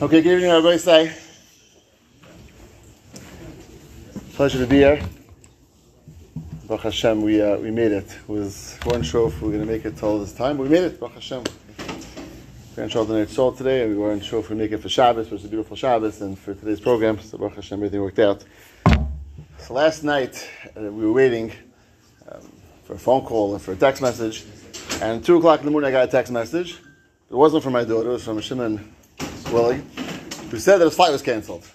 Okay, good evening, everybody. Say, pleasure to be here. Baruch Hashem, we made it. Weren't sure if we were going to make it till this time, but we made it. Baruch Hashem. Grandchildren ate salt today, and we weren't sure if we make it for Shabbos, but it was a beautiful Shabbos, and for today's program, so Baruch Hashem, everything worked out. So last night, we were waiting for a phone call and for a text message, and at 2 o'clock in the morning, I got a text message. It wasn't from my daughter, it was from Shimon Willie, who said that his flight was canceled.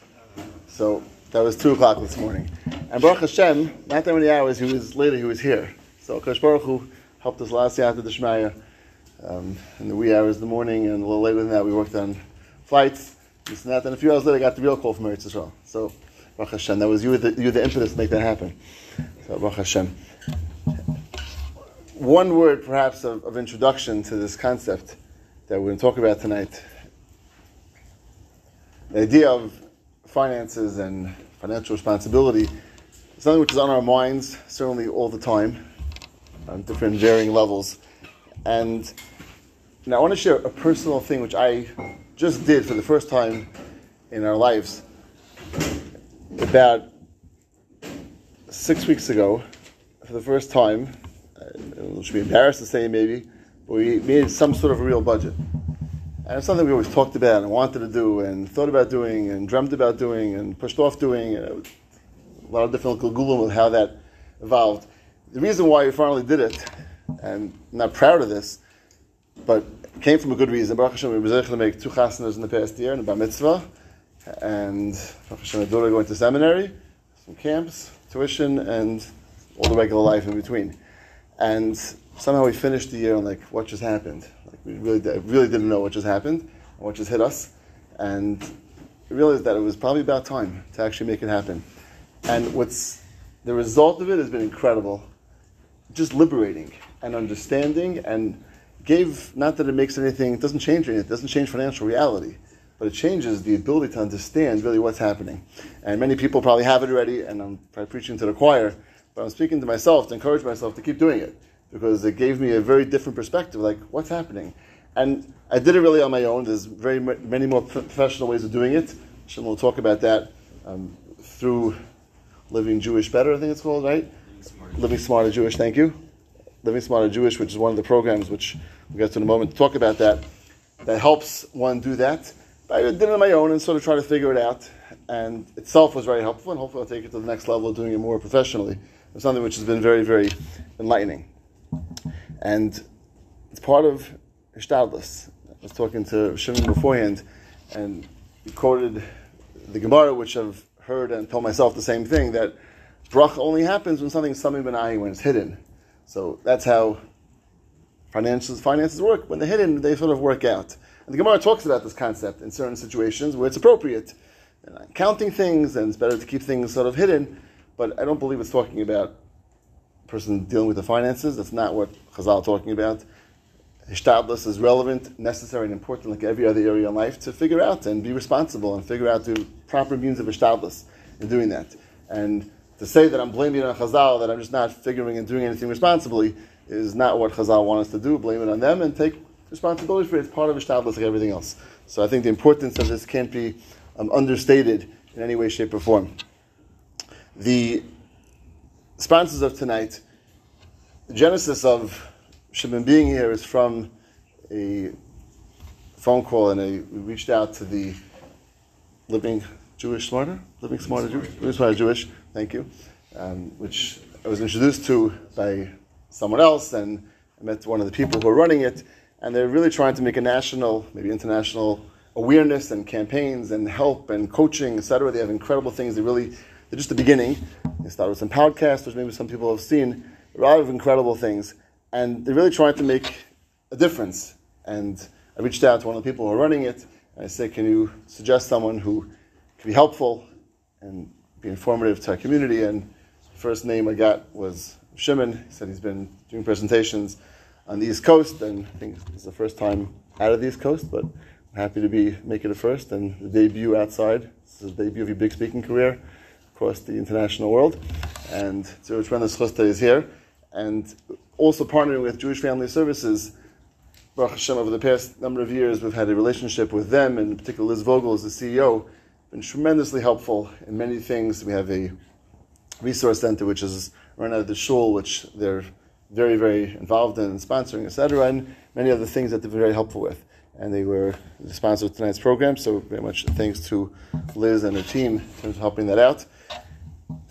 So that was 2 o'clock this morning. And Baruch Hashem, not that many hours later, he was here. So Kosh Baruch Hu helped us last year after the Shemaya in the wee hours of the morning, and a little later than that, we worked on flights. This and that. And a few hours later, I got the real call from Eretz Yisrael. So Baruch Hashem, that was you the impetus to make that happen. So Baruch Hashem. One word, perhaps, of introduction to this concept that we're going to talk about tonight. The idea of finances and financial responsibility is something which is on our minds, certainly all the time, on different varying levels. And now I want to share a personal thing which I just did for the first time in our lives. About 6 weeks ago, for the first time, I should be embarrassed to say maybe, but we made some sort of a real budget. And it's something we always talked about and wanted to do and thought about doing and dreamt about doing and pushed off doing. And a lot of different gulum of how that evolved. The reason why we finally did it, and I'm not proud of this, but it came from a good reason. Baruch Hashem, we were able to make 2 chasanas in the past year and a bar mitzvah. And Baruch Hashem, my daughter going to seminary, some camps, tuition, and all the regular life in between. And somehow we finished the year on like, what just happened? We really didn't know what just happened and what just hit us, and we realized that it was probably about time to actually make it happen. And the result of it has been incredible, just liberating and understanding, and not that it makes anything, it doesn't change anything, it doesn't change financial reality, but it changes the ability to understand really what's happening. And many people probably have it already, and I'm probably preaching to the choir, but I'm speaking to myself to encourage myself to keep doing it, because it gave me a very different perspective, like, what's happening? And I did it really on my own. There's very many more professional ways of doing it. Shimon will talk about that through Living Jewish Better, I think it's called, right? Living Smarter Jewish, thank you. Living Smarter Jewish, which is one of the programs, which we'll get to in a moment to talk about that, that helps one do that. But I did it on my own and sort of try to figure it out, and itself was very helpful, and hopefully I'll take it to the next level of doing it more professionally. It's something which has been very, very enlightening. And it's part of Hishtadlus. I was talking to Shimon beforehand, and he quoted the Gemara, which I've heard and told myself the same thing, that bracha only happens when something's something benai, when it's hidden. So that's how finances work. When they're hidden, they sort of work out. And the Gemara talks about this concept in certain situations where it's appropriate. They're not counting things, and it's better to keep things sort of hidden, but I don't believe it's talking about person dealing with the finances. That's not what Chazal is talking about. Hishtadlus is relevant, necessary, and important, like every other area in life, to figure out and be responsible and figure out the proper means of Hishtadlus in doing that. And to say that I'm blaming it on Chazal, that I'm just not figuring and doing anything responsibly, is not what Chazal wants us to do. Blame it on them and take responsibility for it. It's part of Hishtadlus like everything else. So I think the importance of this can't be understated in any way, shape, or form. The sponsors of tonight, the genesis of Shimon being here is from a phone call, and we reached out to the Living Smarter Jewish, thank you, which I was introduced to by someone else, and I met one of the people who are running it, and they're really trying to make a national, maybe international awareness and campaigns and help and coaching, etc. They have incredible things. They're just the beginning. They started with some podcasts, which maybe some people have seen. A lot of incredible things. And they're really trying to make a difference. And I reached out to one of the people who are running it, and I said, can you suggest someone who can be helpful and be informative to our community? And the first name I got was Shimon. He said he's been doing presentations on the East Coast, and I think it's the first time out of the East Coast, but I'm happy to make it a first, and the debut outside. This is the debut of your big speaking career across the international world, and Zevi Wallman is here, and also partnering with Jewish Family Services Baruch Hashem, over the past number of years, we've had a relationship with them, and in particular Liz Vogel as the CEO, been tremendously helpful in many things. We have a resource center which is run out of the shul, which they're very, very involved in sponsoring, etc., and many other things that they've been very helpful with. And they were the sponsor of tonight's program, so very much thanks to Liz and her team in terms of helping that out.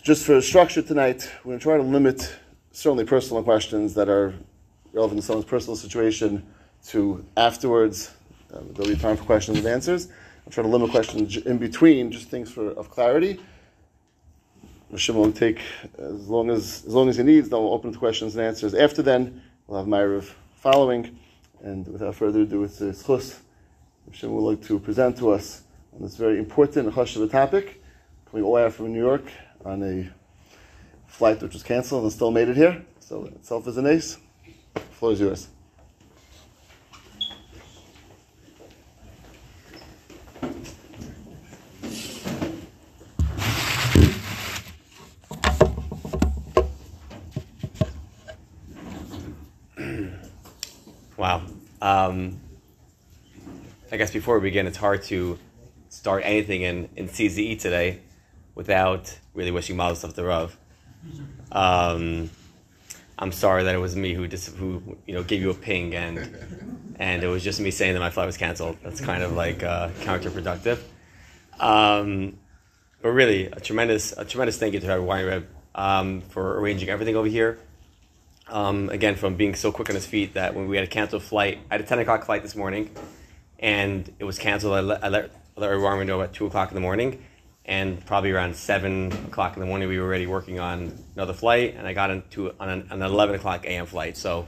Just for structure tonight, we're going to try to limit certainly personal questions that are relevant to someone's personal situation to afterwards. There'll be time for questions and answers. I'm trying to limit questions in between, just things of clarity. Shimon will take as long as he needs. Then we'll open to questions and answers. After then, we'll have Myrav following. And without further ado, it's a chus. Shimon would like to present to us on this very important and hush of a topic, coming all out from New York on a flight which was canceled and still made it here. So it itself is an ace. The floor is yours. Wow. I guess before we begin, it's hard to start anything in CZE today without really wishing Mazel Tov to Rav. I'm sorry that it was me who gave you a ping and it was just me saying that my flight was canceled. That's kind of like counterproductive. But really, a tremendous thank you to Rabbi Weinreb for arranging everything over here. Again, from being so quick on his feet that when we had a canceled flight, I had a 10 o'clock flight this morning, and it was canceled. I let Rabbi Weinreb know about 2 o'clock in the morning, and probably around 7 o'clock in the morning, we were already working on another flight, and I got on an 11 o'clock a.m. flight. So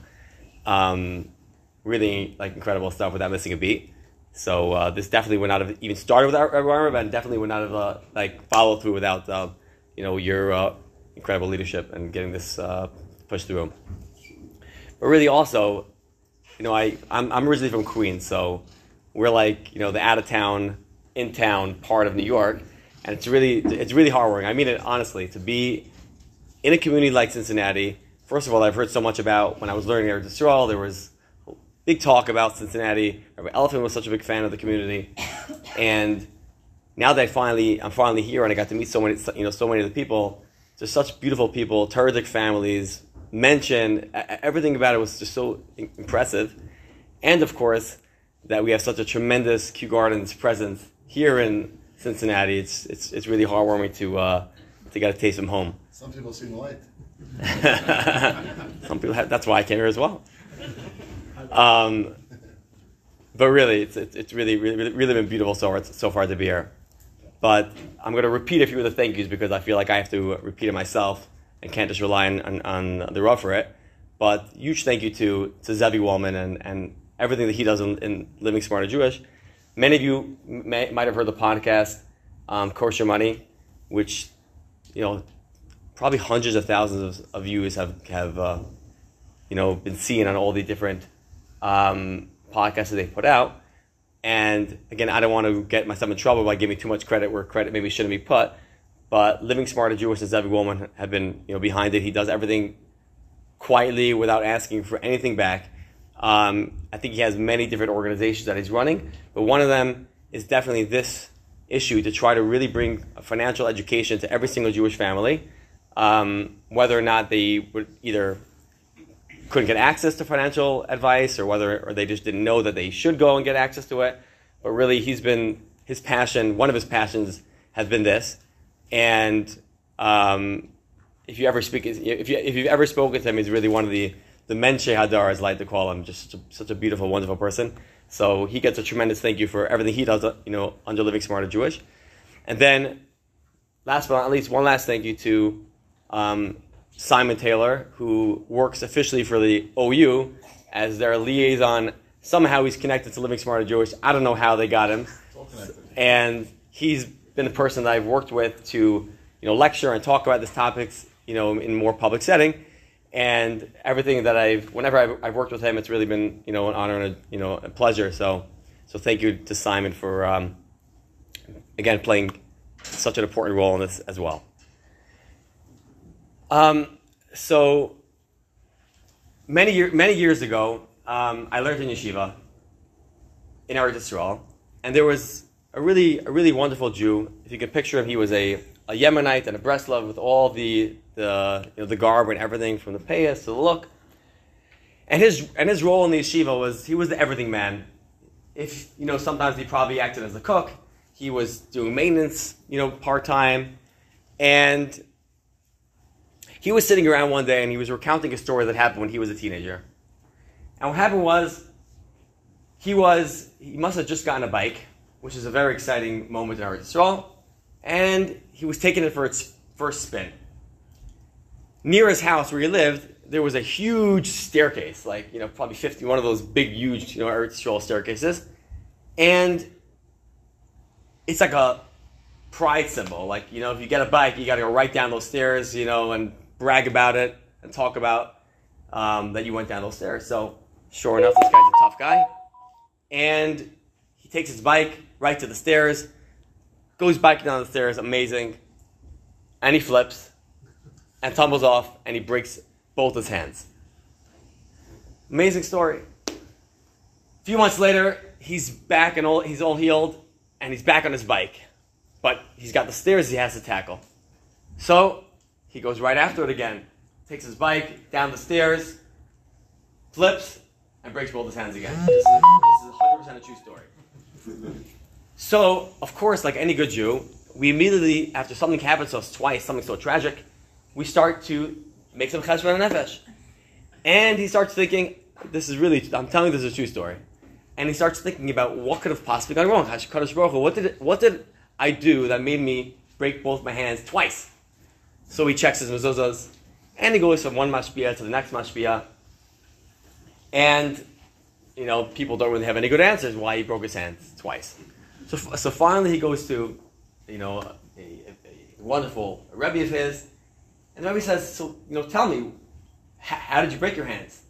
really like incredible stuff without missing a beat. So this definitely would not have even started without Rabbi Weinreb, and definitely would not have followed through without your incredible leadership and getting this pushed through. But really also, I'm originally from Queens, so we're the out of town, in town part of New York, and it's really heartwarming. I mean it honestly, to be in a community like Cincinnati. First of all, I've heard so much about, when I was learning Eretz Yisrael, there was big talk about Cincinnati. Elephant was such a big fan of the community, and now that I'm finally here and I got to meet so many of the people. There's such beautiful people, Turdic families, mention, everything about it was just so impressive. And of course, that we have such a tremendous Kew Gardens presence here in Cincinnati. It's really heartwarming to get a taste from home. Some people see the light. Some people have. That's why I came here as well. But really, it's really been beautiful so far to be here. But I'm going to repeat a few of the thank yous because I feel like I have to repeat it myself and can't just rely on the Rav for it. But huge thank you to Zevi Wallman and everything that he does in Living Smarter Jewish. Many of you might have heard the podcast, Course Your Money, which, probably hundreds of thousands of views have been seen on all the different podcasts that they put out. And again, I don't want to get myself in trouble by giving too much credit where credit maybe shouldn't be put, but Living Smarter Jewish and Zevi Wallman have been behind it. He does everything quietly without asking for anything back. I think he has many different organizations that he's running, but one of them is definitely this issue to try to really bring financial education to every single Jewish family, whether or not they would either couldn't get access to financial advice, or they just didn't know that they should go and get access to it. But really, one of his passions has been this. And if you've ever spoken to him, he's really one of the Menche Hadar, as I like to call him, just such a beautiful, wonderful person. So he gets a tremendous thank you for everything he does, under Living Smarter Jewish. And then, last but not least, one last thank you to Shimon Taylor, who works officially for the OU as their liaison. Somehow he's connected to Living Smarter Jewish. I don't know how they got him. And he's been the person that I've worked with to lecture and talk about these topics in more public setting. And everything that whenever I've worked with him, it's really been an honor and a pleasure. So thank you to Shimon for again playing such an important role in this as well. So many years ago, I learned in yeshiva in Eretz Yisrael, and there was a really wonderful Jew. If you can picture him, he was a Yemenite and a Breslov with all the garb and everything, from the payas to the look. And his role in the yeshiva was he was the everything man. If you know, sometimes he probably acted as a cook. He was doing maintenance, part time, and he was sitting around one day and he was recounting a story that happened when he was a teenager. And what happened was, he must have just gotten a bike, which is a very exciting moment in our Yisrael, and he was taking it for its first spin. Near his house where he lived, there was a huge staircase, probably 50, one of those big, huge, Eretz Yisrael staircases. And it's like a pride symbol. If you get a bike, you got to go right down those stairs, and brag about it and talk about that you went down those stairs. So sure enough, this guy's a tough guy. And he takes his bike right to the stairs, goes biking down the stairs, amazing. And he flips and tumbles off and he breaks both his hands. Amazing story. A few months later, he's back and he's all healed, and he's back on his bike. But he's got the stairs he has to tackle. So he goes right after it again, takes his bike down the stairs, flips, and breaks both his hands again. This is 100% a true story. So, of course, like any good Jew, we immediately, after something happens to us twice, something so tragic, we start to make some cheshbon nefesh. And he starts thinking, I'm telling you, this is a true story. And he starts thinking about what could have possibly gone wrong. Hashkadosh Baruch Hu, what did I do that made me break both my hands twice? So he checks his mezuzahs, and he goes from one mashpia to the next mashpia. And, people don't really have any good answers why he broke his hands twice. So finally he goes to, a wonderful Rebbe of his, and the Rebbe says, so, tell me, how did you break your hands?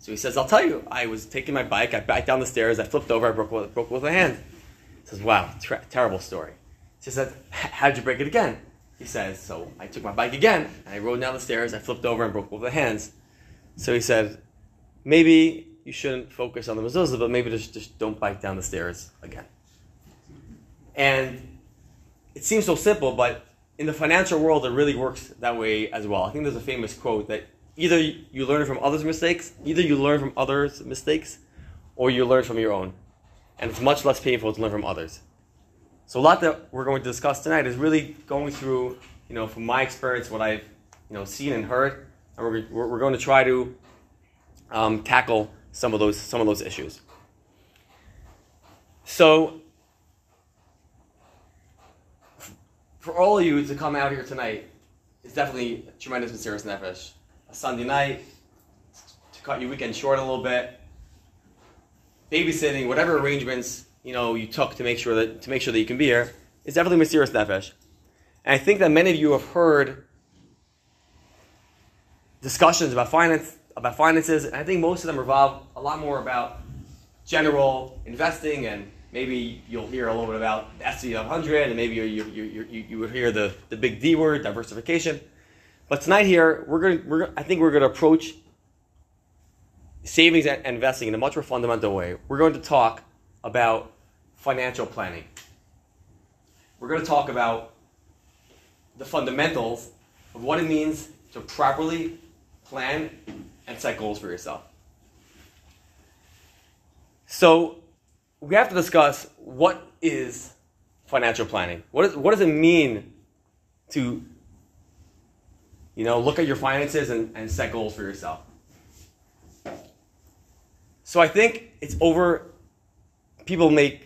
So he says, I'll tell you. I was taking my bike, I backed down the stairs, I flipped over, I broke with my hand. He says, wow, terrible story. She said, how did you break it again? He says, so I took my bike again, and I rode down the stairs, I flipped over and broke both my hands. So he said, maybe you shouldn't focus on the mezuzah, but maybe just don't bike down the stairs again. And it seems so simple, but in the financial world, it really works that way as well. I think there's a famous quote that either you learn from others' mistakes, or you learn from your own. And it's much less painful to learn from others. So a lot that we're going to discuss tonight is really going through, from my experience, what I've, seen and heard, and we're going to try to tackle some of those issues. So, for all of you to come out here tonight is definitely a tremendous mysterious nefesh. A Sunday night to cut your weekend short a little bit, babysitting, whatever arrangements. You took to make sure that you can be here, is definitely mysterious nefesh. And I think that many of you have heard discussions about finances, and I think most of them revolve a lot more about general investing, and maybe you'll hear a little bit about the S&P 500, and maybe you would hear the big D word, diversification. But tonight here, I think we're going to approach savings and investing in a much more fundamental way. We're going to talk about financial planning. We're going to talk about the fundamentals of what it means to properly plan and set goals for yourself. So we have to discuss, what is financial planning? What does it mean to look at your finances and set goals for yourself? So I think it's over. People make,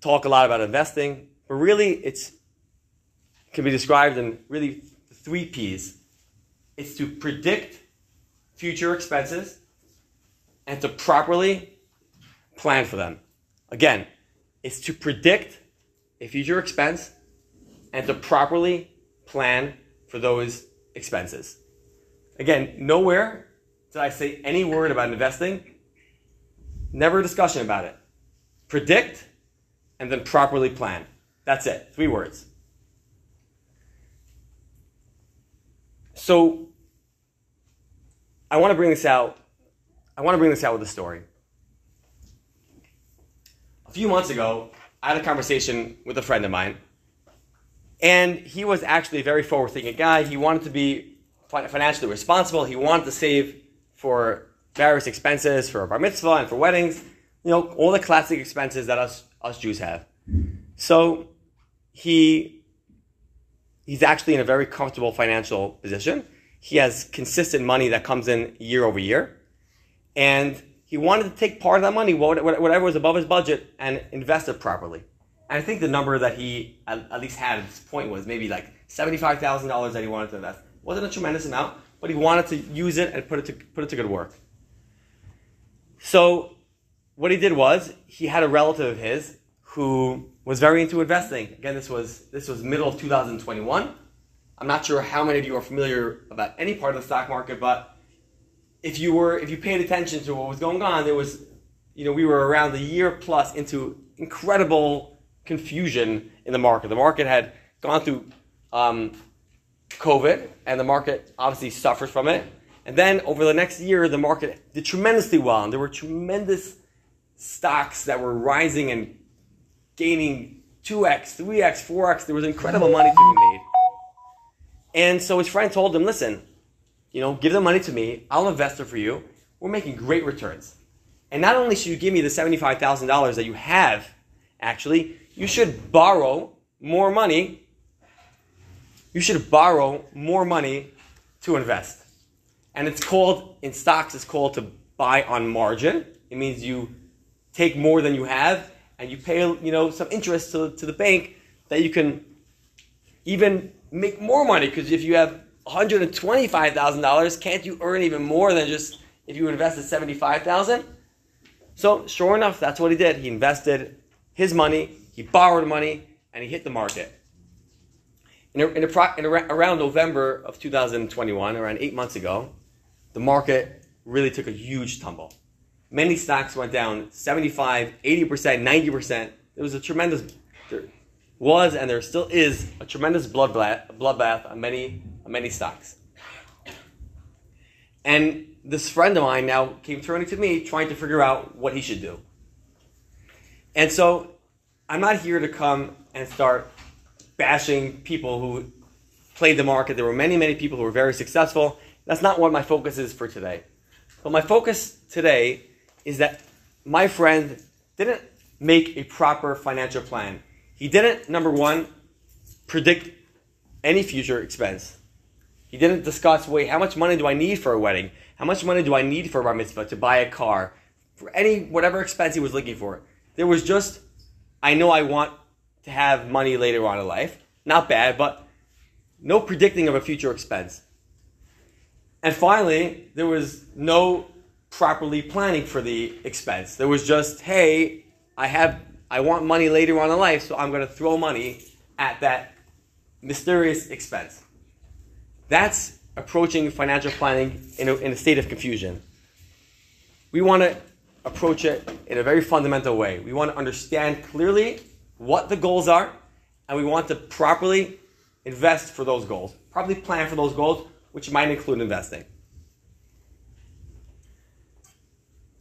talk a lot about investing, but really it can be described in really three P's. It's to predict future expenses and to properly plan for them. Again, it's to predict a future expense and to properly plan for those expenses. Again, nowhere did I say any word about investing. Never a discussion about it. Predict, and then properly plan. That's it. Three words. So I want to bring this out with a story. a few months ago, I had a conversation with a friend of mine, and he was actually a very forward-thinking guy. He wanted to be financially responsible. He wanted to save for various expenses, for a bar mitzvah and for weddings, you know, all the classic expenses that us Jews have. So he's actually in a very comfortable financial position. He has consistent money that comes in year over year, and he wanted to take part of that money, whatever was above his budget, and invest it properly. And I think the number that he at least had at this point was maybe like $75,000 that he wanted to invest. It wasn't a tremendous amount, but he wanted to use it and put it to good work. So what he did was, he had a relative of his who was very into investing. Again, this was middle of 2021. I'm not sure how many of you are familiar about any part of the stock market, but if you paid attention to what was going on, there was, you know, we were around a year plus into incredible confusion in the market. The market had gone through COVID, and the market obviously suffered from it. And then over the next year, the market did tremendously well, and there were tremendous stocks that were rising and gaining 2x, 3x, 4x. There was incredible money to be made. And so his friend told him, listen, you know, give the money to me. I'll invest it for you. We're making great returns. And not only should you give me the $75,000 that you have, actually, you should borrow more money. You should borrow more money to invest. And it's called, in stocks, it's called to buy on margin. It means you take more than you have and you pay, you know, some interest to the bank that you can even make more money, because if you have $125,000, can't you earn even more than just if you invested $75,000? So sure enough, that's what he did. He invested his money, he borrowed money, and he hit the market. Around November of 2021, around 8 months ago, the market really took a huge tumble. Many stocks went down 75%, 80%, 90%. There was a tremendous, and there still is a tremendous bloodbath on many stocks. And this friend of mine now came turning to me, trying to figure out what he should do. And so I'm not here to come and start bashing people who played the market. There were many, many people who were very successful. That's not what my focus is for today. But my focus today is that my friend didn't make a proper financial plan. He didn't, number one, predict any future expense. He didn't discuss, wait, how much money do I need for a wedding? How much money do I need for a bar mitzvah, to buy a car, for any, whatever expense he was looking for? There was just, I know I want to have money later on in life. Not bad, but no predicting of a future expense. And finally, there was no properly planning for the expense. There was just, hey, I want money later on in life, so I'm going to throw money at that mysterious expense. That's approaching financial planning in a state of confusion. We want to approach it in a very fundamental way. We want to understand clearly what the goals are, and we want to properly invest for those goals, properly plan for those goals, which might include investing.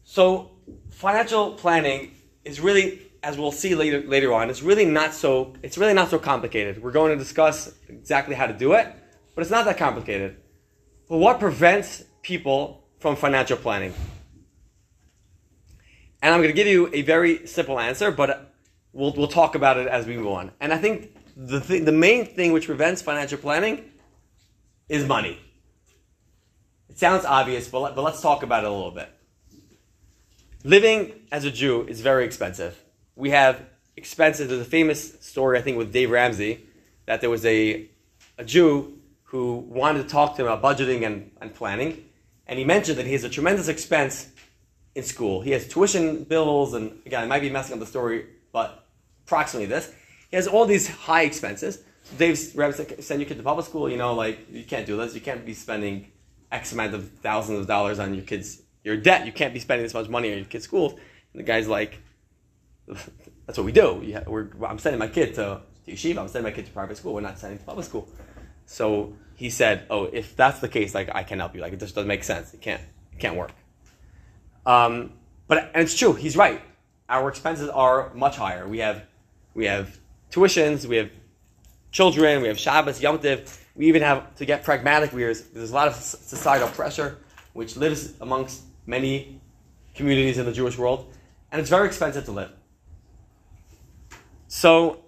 So financial planning is really, as we'll see later on, it's really not so complicated. We're going to discuss exactly how to do it, but it's not that complicated. But what prevents people from financial planning? And I'm going to give you a very simple answer, but we'll talk about it as we move on. And I think the main thing which prevents financial planning is money. It sounds obvious, but let's talk about it a little bit. Living as a Jew is very expensive. We have expenses. There's a famous story, I think, with Dave Ramsey, that there was a Jew who wanted to talk to him about budgeting and planning, and he mentioned that he has a tremendous expense in school. He has tuition bills, and again, I might be messing up the story, but approximately this. He has all these high expenses. So Dave Ramsey said, send your kid to public school, you know, like, you can't do this. You can't be spending X amount of thousands of dollars on your debt. You can't be spending this much money on your kid's schools. And the guy's like, that's what we do. I'm sending my kid to yeshiva. I'm sending my kid to private school. We're not sending to public school. So he said, oh, if that's the case, like, I can help you. Like, it just doesn't make sense. It can't work. But it's true. He's right. our expenses are much higher. We have tuitions, we have children, we have Shabbos, Yom Tov. We even have, to get pragmatic, there's a lot of societal pressure which lives amongst many communities in the Jewish world, and it's very expensive to live. So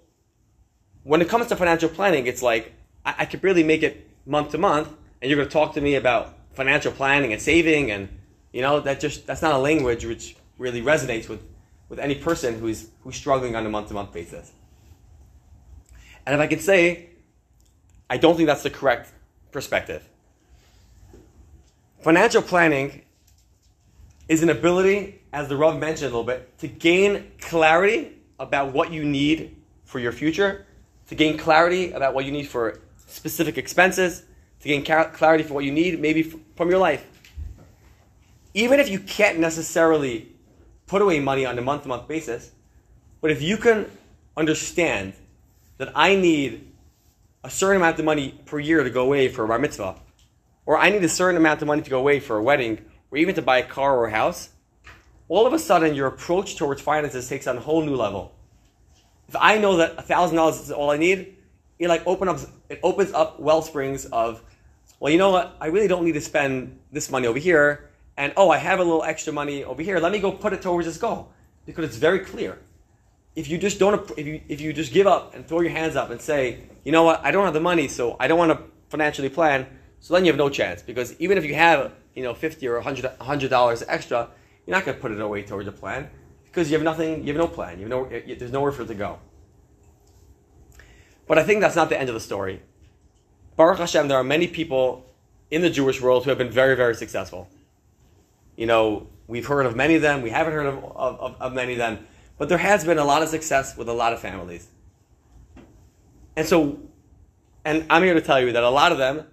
when it comes to financial planning, it's like, I could barely make it month to month, and you're going to talk to me about financial planning and saving, and that's not a language which really resonates with any person who's struggling on a month-to-month basis. And if I could say, I don't think that's the correct perspective. Financial planning is an ability, as the Rav mentioned a little bit, to gain clarity about what you need for your future, to gain clarity about what you need for specific expenses, to gain clarity for what you need maybe from your life. Even if you can't necessarily put away money on a month-to-month basis, but if you can understand that I need a certain amount of money per year to go away for a bar mitzvah, or I need a certain amount of money to go away for a wedding, or even to buy a car or a house, all of a sudden your approach towards finances takes on a whole new level. If I know that $1,000 is all I need, it opens up well springs of, well, you know what, I really don't need to spend this money over here, and I have a little extra money over here, let me go put it towards this goal, because it's very clear. If you just give up and throw your hands up and say, you know what, I don't have the money, so I don't want to financially plan, so then you have no chance, because even if you have $50 or $100 extra, you're not going to put it away towards a plan, because you have no plan, there's nowhere for it to go. But I think that's not the end of the story. Baruch Hashem, there are many people in the Jewish world who have been very, very successful. We've heard of many of them, we haven't heard of many of them, but there has been a lot of success with a lot of families. And I'm here to tell you that a lot of them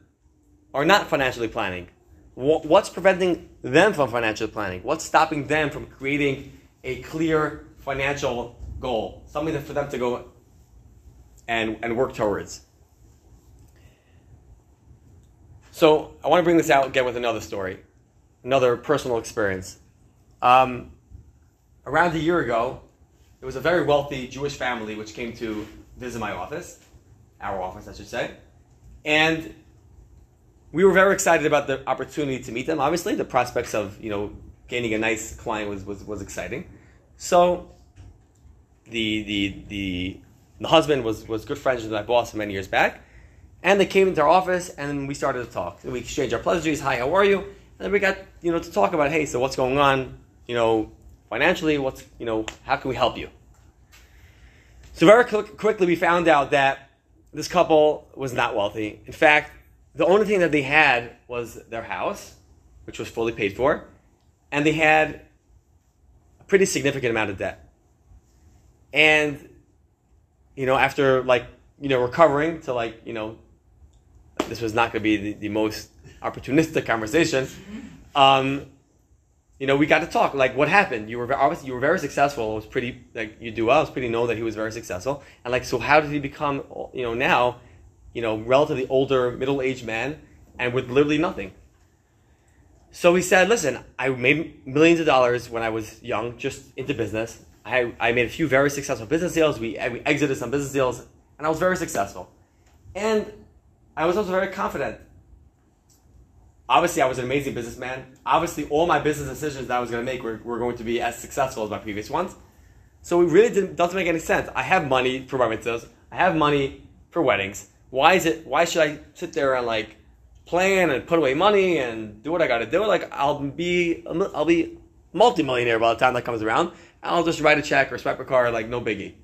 are not financially planning. What's preventing them from financial planning? What's stopping them from creating a clear financial goal, something for them to go and work towards? So I want to bring this out again with another story, another personal experience. Around a year ago, there was a very wealthy Jewish family which came to visit my office, our office I should say, and we were very excited about the opportunity to meet them. Obviously, the prospects of gaining a nice client was exciting. So the husband was good friends with my boss many years back, and they came into our office and we started to talk. And we exchanged our pleasantries. Hi, how are you? And then we got to talk about, hey, so what's going on? Financially, how can we help you? So very quickly we found out that this couple was not wealthy. In fact, the only thing that they had was their house, which was fully paid for, and they had a pretty significant amount of debt. And after recovering to this was not going to be the most opportunistic conversation. We got to talk. What happened? You were very successful. It was pretty you do well. It's pretty known that he was very successful. And so how did he become now relatively older middle-aged man and with literally nothing? So he said, listen, I made millions of dollars when I was young, just into business. I made a few very successful business deals. We exited some business deals, and I was very successful. And I was also very confident. Obviously, I was an amazing businessman. Obviously, all my business decisions that I was going to make were going to be as successful as my previous ones. So it really doesn't make any sense. I have money for bar mitzvahs. I have money for weddings. Why should I sit there and plan and put away money and do what I got to do? I'll be multimillionaire by the time that comes around. I'll just write a check or swipe a card, no biggie.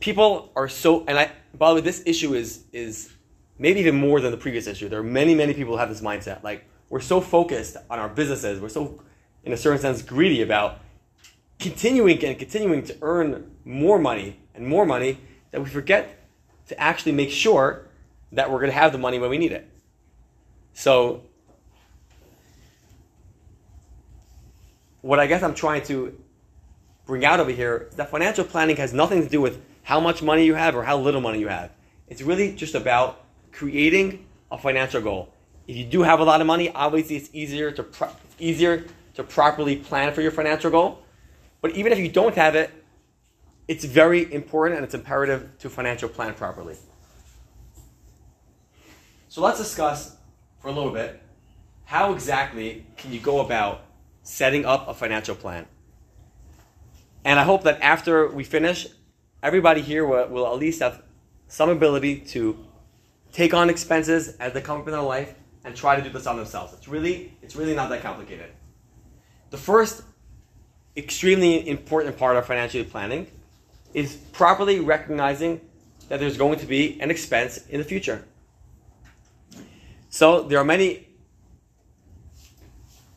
People are so, by the way, this issue is maybe even more than the previous issue. There are many, many people who have this mindset. We're so focused on our businesses. We're so, in a certain sense, greedy about continuing to earn more money that we forget to actually make sure that we're going to have the money when we need it. So what I guess I'm trying to bring out over here is that financial planning has nothing to do with how much money you have or how little money you have. It's really just about creating a financial goal. If you do have a lot of money, obviously it's easier to properly plan for your financial goal. But even if you don't have it, it's very important and it's imperative to financial plan properly. So let's discuss for a little bit how exactly can you go about setting up a financial plan. And I hope that after we finish, everybody here will at least have some ability to take on expenses as they come up in their life and try to do this on themselves. It's really not that complicated. The first extremely important part of financial planning is properly recognizing that there's going to be an expense in the future. So there are many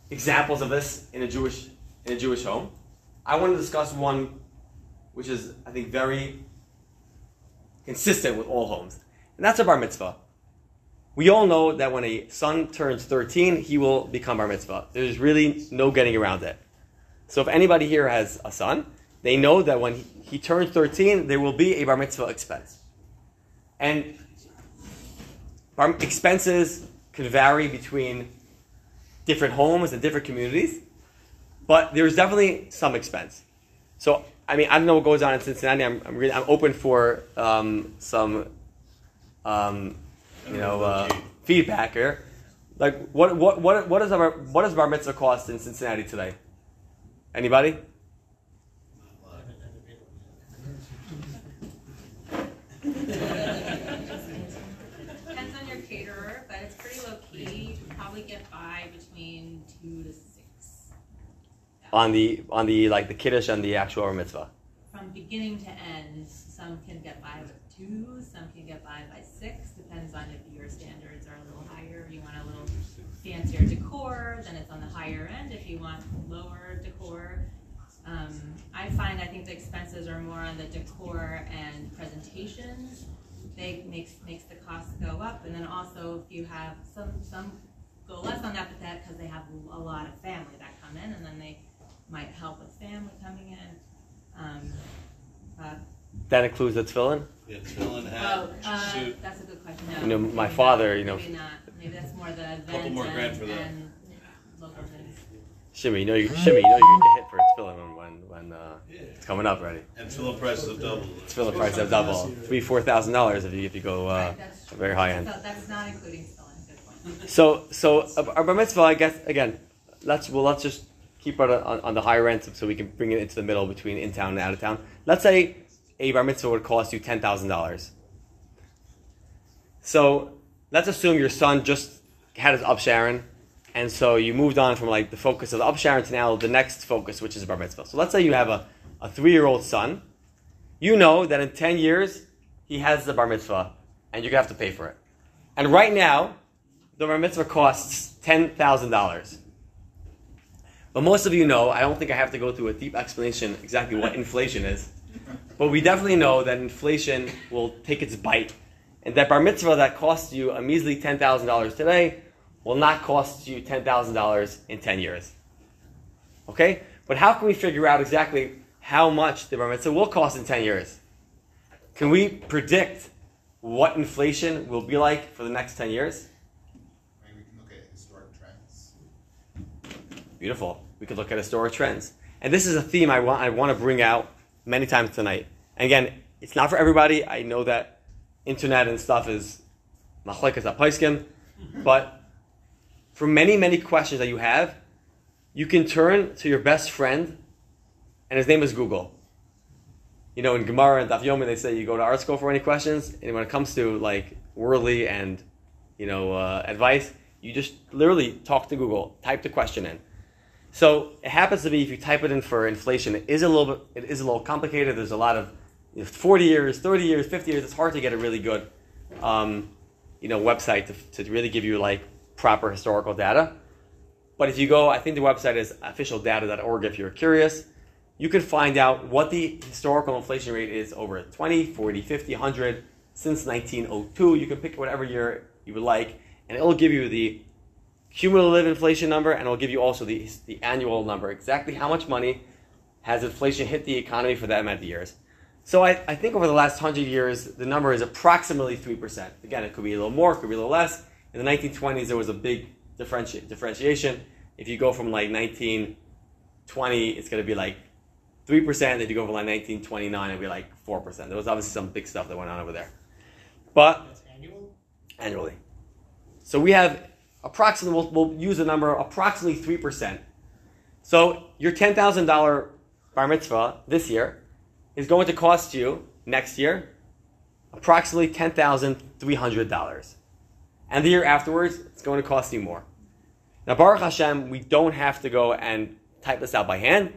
examples of this in a Jewish home. I want to discuss one which is, I think, very consistent with all homes, and that's a bar mitzvah. We all know that when a son turns 13, he will become bar mitzvah. There's really no getting around it. So if anybody here has a son, they know that when he turns 13, there will be a bar mitzvah expense. And bar expenses can vary between different homes and different communities, but there's definitely some expense. So, I mean, I don't know what goes on in Cincinnati. I'm open for feedback here. Like, what does bar mitzvah cost in Cincinnati today? Anybody? Depends on your caterer, but it's pretty low key. You probably get by between 2 to 6. On the like the kiddush and the actual bar mitzvah. From beginning to end, some can get by with 2, some can get by 6. Depends on if your standards are a little higher. You want a little fancier decor, then it's on the higher end. If you want lower decor, I think the expenses are more on the decor and presentations. They makes the cost go up, and then also if you have some go less on that, but that because they have a lot of family that come in, and then they might help with family coming in. That includes the tefillin? Yeah, tefillin, hat, suit. That's a good question. No, you know, my father, you know. Maybe not. Maybe that's more the event. A couple more grand for that. Local things. Shimmy, you know you're going to hit for a tefillin when it's coming up already. And tefillin prices have doubled. Tefillin prices have doubled. $3,000-$4,000 if you go very high end. So that's not including tefillin. Good point. So our bar mitzvah, I guess, again, let's just keep it on the higher end so we can bring it into the middle between in town and out of town. Let's say a bar mitzvah would cost you $10,000. So let's assume your son just had his upsharon, and so you moved on from like the focus of the upsharon to now the next focus, which is bar mitzvah. So let's say you have a 3-year-old son. You know that in 10 years he has the bar mitzvah, and you're going to have to pay for it. And right now, the bar mitzvah costs $10,000. But most of you know, I don't think I have to go through a deep explanation exactly what inflation is. But we definitely know that inflation will take its bite. And that bar mitzvah that costs you a measly $10,000 today will not cost you $10,000 in 10 years. Okay? But how can we figure out exactly how much the bar mitzvah will cost in 10 years? Can we predict what inflation will be like for the next 10 years? We can look at historic trends. Beautiful. We can look at historic trends. And this is a theme I want to bring out many times tonight. And again, it's not for everybody. I know that internet and stuff is machlekes apaiskim, but for many, many questions that you have, you can turn to your best friend, and his name is Google. You know, in Gemara and Daf Yomi, they say you go to art school for any questions, and when it comes to like worldly and advice, you just literally talk to Google, type the question in. So it happens to be if you type it in for inflation, it is a little complicated. There's a lot of 40 years, 30 years, 50 years. It's hard to get a really good website to really give you like proper historical data. But if you go, I think the website is officialdata.org if you're curious. You can find out what the historical inflation rate is over 20, 40, 50, 100 since 1902. You can pick whatever year you would like, and it'll give you the cumulative inflation number, and it'll give you also the annual number, exactly how much money has inflation hit the economy for that amount of years. So I think over the last 100 years, the number is approximately 3%. Again, it could be a little more, it could be a little less. In the 1920s, there was a big differentiation. If you go from like 1920, it's going to be like 3%. If you go from like 1929, it'll be like 4%. There was obviously some big stuff that went on over there. But that's annual? Annually. So we have approximately, we'll use the number, approximately 3%. So your $10,000 bar mitzvah this year is going to cost you next year approximately $10,300. And the year afterwards, it's going to cost you more. Now, Baruch Hashem, we don't have to go and type this out by hand.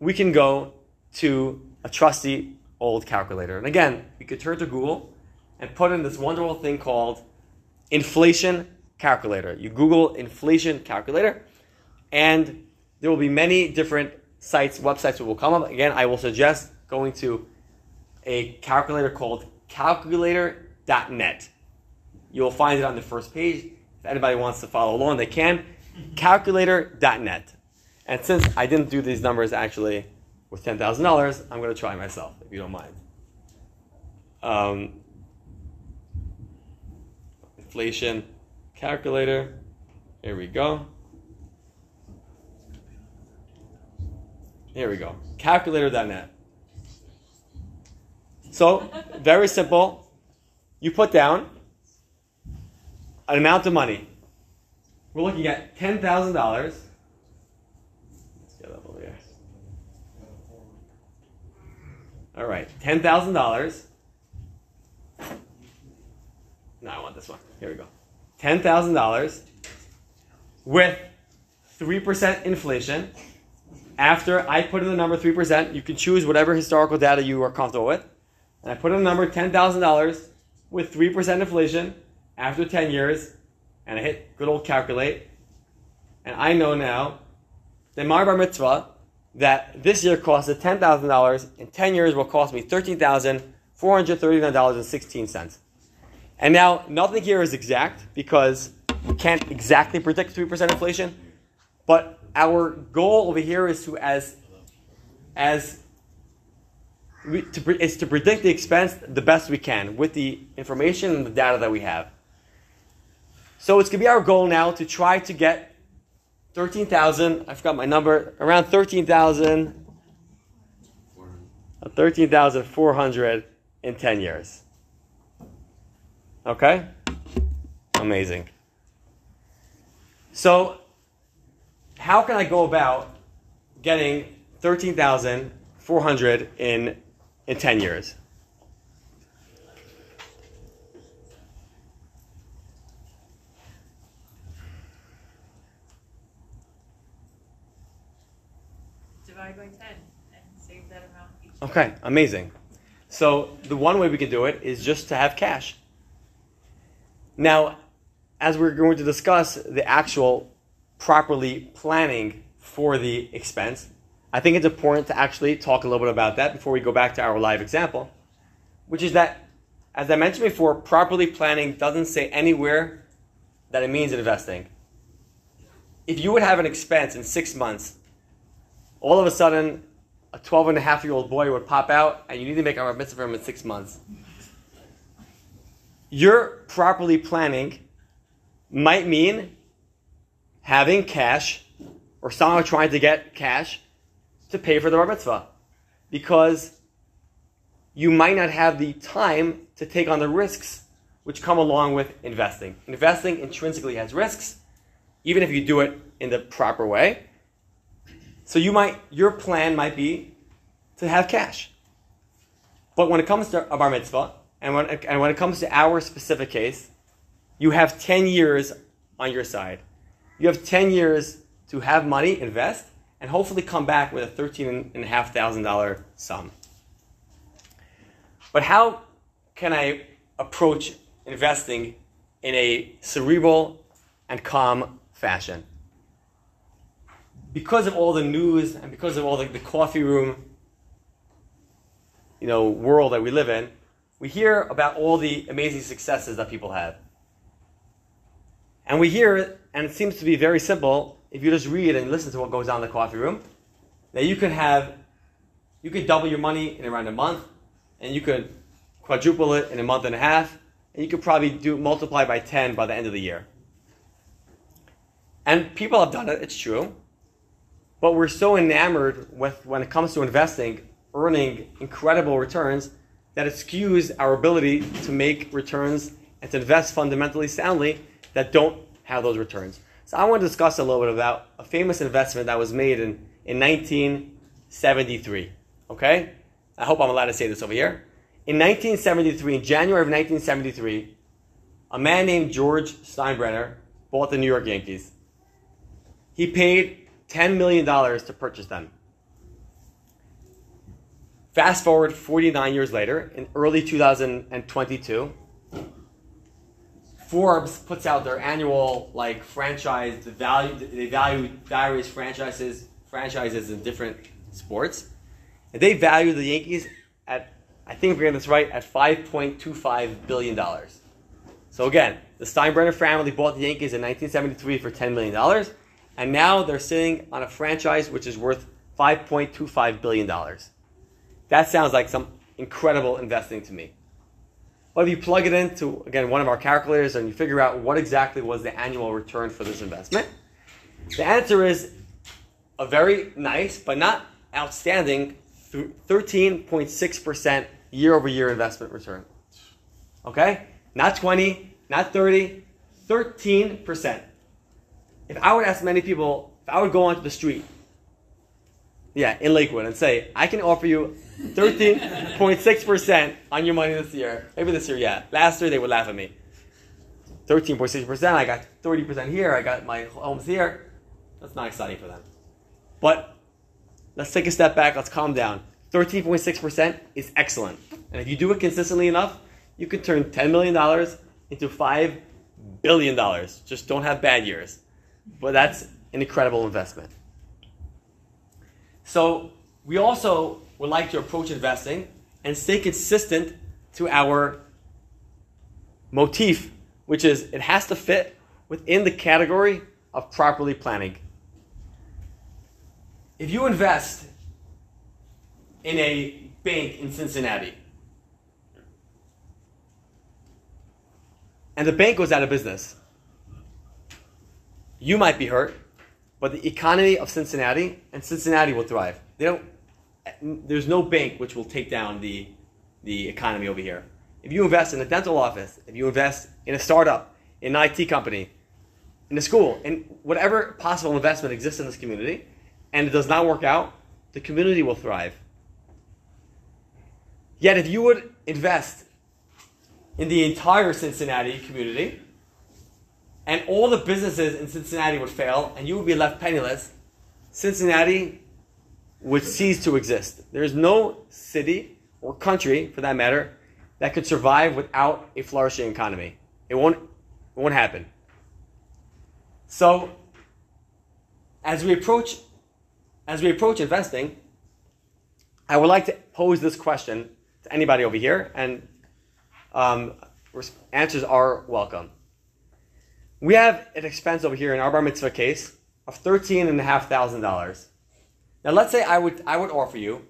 We can go to a trusty old calculator. And again, we could turn to Google and put in this wonderful thing called inflation calculator. You Google inflation calculator, and there will be many different sites, websites that will come up. Again, I will suggest going to a calculator called calculator.net. You'll find it on the first page. If anybody wants to follow along, they can. Calculator.net. And since I didn't do these numbers actually with $10,000, I'm going to try myself, if you don't mind. Inflation calculator. Here we go. Here we go. Calculator.net. So, very simple. You put down an amount of money. We're looking at $10,000. Let's get up over here. All right, $10,000. No, I want this one. Here we go. $10,000 with 3% inflation. After I put in the number 3%, you can choose whatever historical data you are comfortable with. And I put in the number $10,000 with 3% inflation. After 10 years, and I hit good old calculate, and I know now that my bar mitzvah that this year costed $10,000 in 10 years will cost me $13,439.16. And now, nothing here is exact because we can't exactly predict 3% inflation, but our goal over here is to predict the expense the best we can with the information and the data that we have. So it's going to be our goal now to try to get 13,000, I forgot my number, around 13,000, 13,400 in 10 years. Okay? Amazing. So how can I go about getting 13,400 in 10 years? Divide by 10 and save that amount each time. Okay, amazing. So the one way we can do it is just to have cash. Now, as we're going to discuss the actual properly planning for the expense, I think it's important to actually talk a little bit about that before we go back to our live example, which is that, as I mentioned before, properly planning doesn't say anywhere that it means investing. If you would have an expense in 6 months, all of a sudden, a 12-and-a-half-year-old boy would pop out, and you need to make a bar mitzvah for him in 6 months. Your properly planning might mean having cash, or somehow trying to get cash, to pay for the bar mitzvah, because you might not have the time to take on the risks which come along with investing. Investing intrinsically has risks, even if you do it in the proper way. So your plan might be to have cash. But when it comes to a bar mitzvah, and when it comes to our specific case, you have 10 years on your side. You have 10 years to have money, invest, and hopefully come back with a $13,500 sum. But how can I approach investing in a cerebral and calm fashion? Because of all the news and because of all the coffee room, world that we live in, we hear about all the amazing successes that people have. And we hear, and it seems to be very simple, if you just read and listen to what goes on in the coffee room, that you could double your money in around a month, and you could quadruple it in a month and a half, and you could probably multiply by 10 by the end of the year. And people have done it, it's true. But we're so enamored with, when it comes to investing, earning incredible returns, that it skews our ability to make returns and to invest fundamentally soundly that don't have those returns. So I want to discuss a little bit about a famous investment that was made in 1973. Okay? I hope I'm allowed to say this over here. In 1973, in January of 1973, a man named George Steinbrenner bought the New York Yankees. He paid $10 million to purchase them. Fast forward 49 years later, in early 2022, Forbes puts out their annual franchise, they value various franchises in different sports. And they value the Yankees at, I think if we're getting this right, at $5.25 billion. So again, the Steinbrenner family bought the Yankees in 1973 for $10 million, and now they're sitting on a franchise which is worth $5.25 billion. That sounds like some incredible investing to me. But if you plug it into, again, one of our calculators and you figure out what exactly was the annual return for this investment, the answer is a very nice, but not outstanding, 13.6% year-over-year investment return. Okay? Not 20, not 30, 13%. If I would ask many people, if I would go onto the street, in Lakewood, and say, I can offer you 13.6% on your money this year. Maybe this year, yeah. Last year, they would laugh at me. 13.6%, I got 30% here, I got my homes here. That's not exciting for them. But let's take a step back, let's calm down. 13.6% is excellent. And if you do it consistently enough, you could turn $10 million into $5 billion. Just don't have bad years. But that's an incredible investment. So we also would like to approach investing and stay consistent to our motif, which is it has to fit within the category of properly planning. If you invest in a bank in Cincinnati, and the bank goes out of business, you might be hurt, but the economy of Cincinnati, and Cincinnati will thrive. There's no bank which will take down the economy over here. If you invest in a dental office, if you invest in a startup, in an IT company, in a school, in whatever possible investment exists in this community, and it does not work out, the community will thrive. Yet if you would invest in the entire Cincinnati community, and all the businesses in Cincinnati would fail, and you would be left penniless, Cincinnati would cease to exist. There is no city or country, for that matter, that could survive without a flourishing economy. It won't happen. So, as we approach investing, I would like to pose this question to anybody over here, and answers are welcome. We have an expense over here in our bar mitzvah case of $13,500. Now let's say I would offer you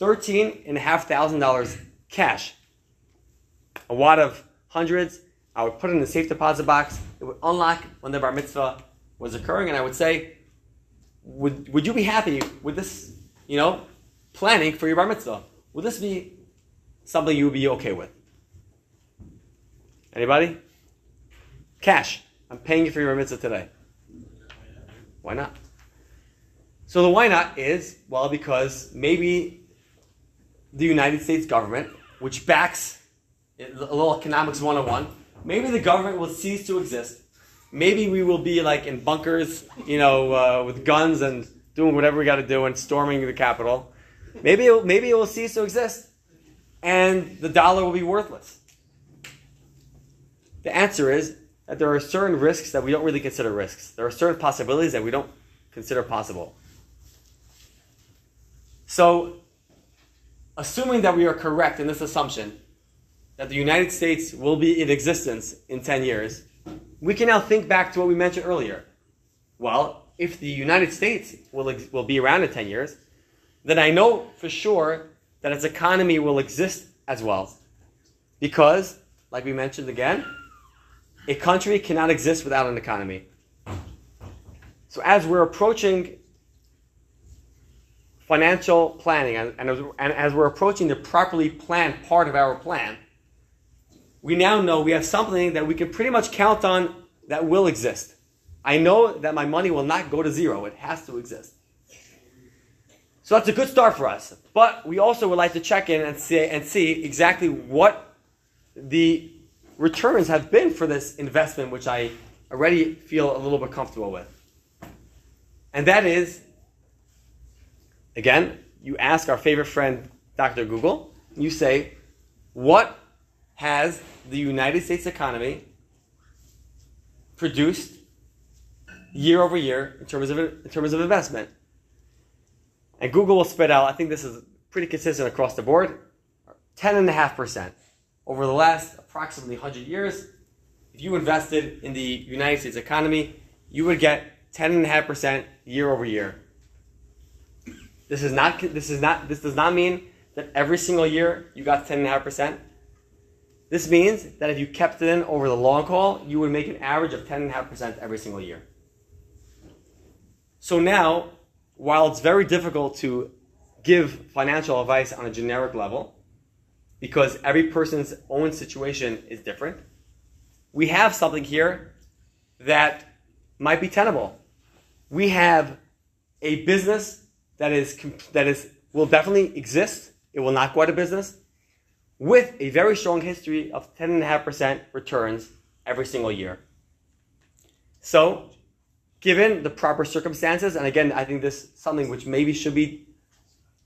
$13,500 cash. A wad of hundreds, I would put it in the safe deposit box, it would unlock when the bar mitzvah was occurring, and I would say, would you be happy with this, planning for your bar mitzvah? Would this be something you would be okay with? Anybody? Cash. I'm paying you for your bar mitzvah today. Why not? So the why not is, because maybe the United States government, which backs a little economics 101, maybe the government will cease to exist. Maybe we will be in bunkers, with guns and doing whatever we got to do and storming the Capitol. Maybe it will cease to exist and the dollar will be worthless. The answer is, that there are certain risks that we don't really consider risks. There are certain possibilities that we don't consider possible. So, assuming that we are correct in this assumption that the United States will be in existence in 10 years, we can now think back to what we mentioned earlier. Well, if the United States will be around in 10 years, then I know for sure that its economy will exist as well. Because, like we mentioned again, a country cannot exist without an economy. So as we're approaching financial planning and as we're approaching the properly planned part of our plan, we now know we have something that we can pretty much count on that will exist. I know that my money will not go to zero. It has to exist. So that's a good start for us. But we also would like to check in and see exactly what the returns have been for this investment, which I already feel a little bit comfortable with. And that is, again, you ask our favorite friend, Dr. Google, you say, what has the United States economy produced year over year in terms of investment? And Google will spit out, I think this is pretty consistent across the board, 10.5% over the last approximately 100 years. If you invested in the United States economy, you would get 10.5% year over year. This does not mean that every single year you got 10.5%. This means that if you kept it in over the long haul, you would make an average of 10.5% every single year. So now, while it's very difficult to give financial advice on a generic level, because every person's own situation is different, we have something here that might be tenable. We have a business that will definitely exist. It will not go out of business, with a very strong history of 10.5% returns every single year. So, given the proper circumstances, and again, I think this is something which maybe should be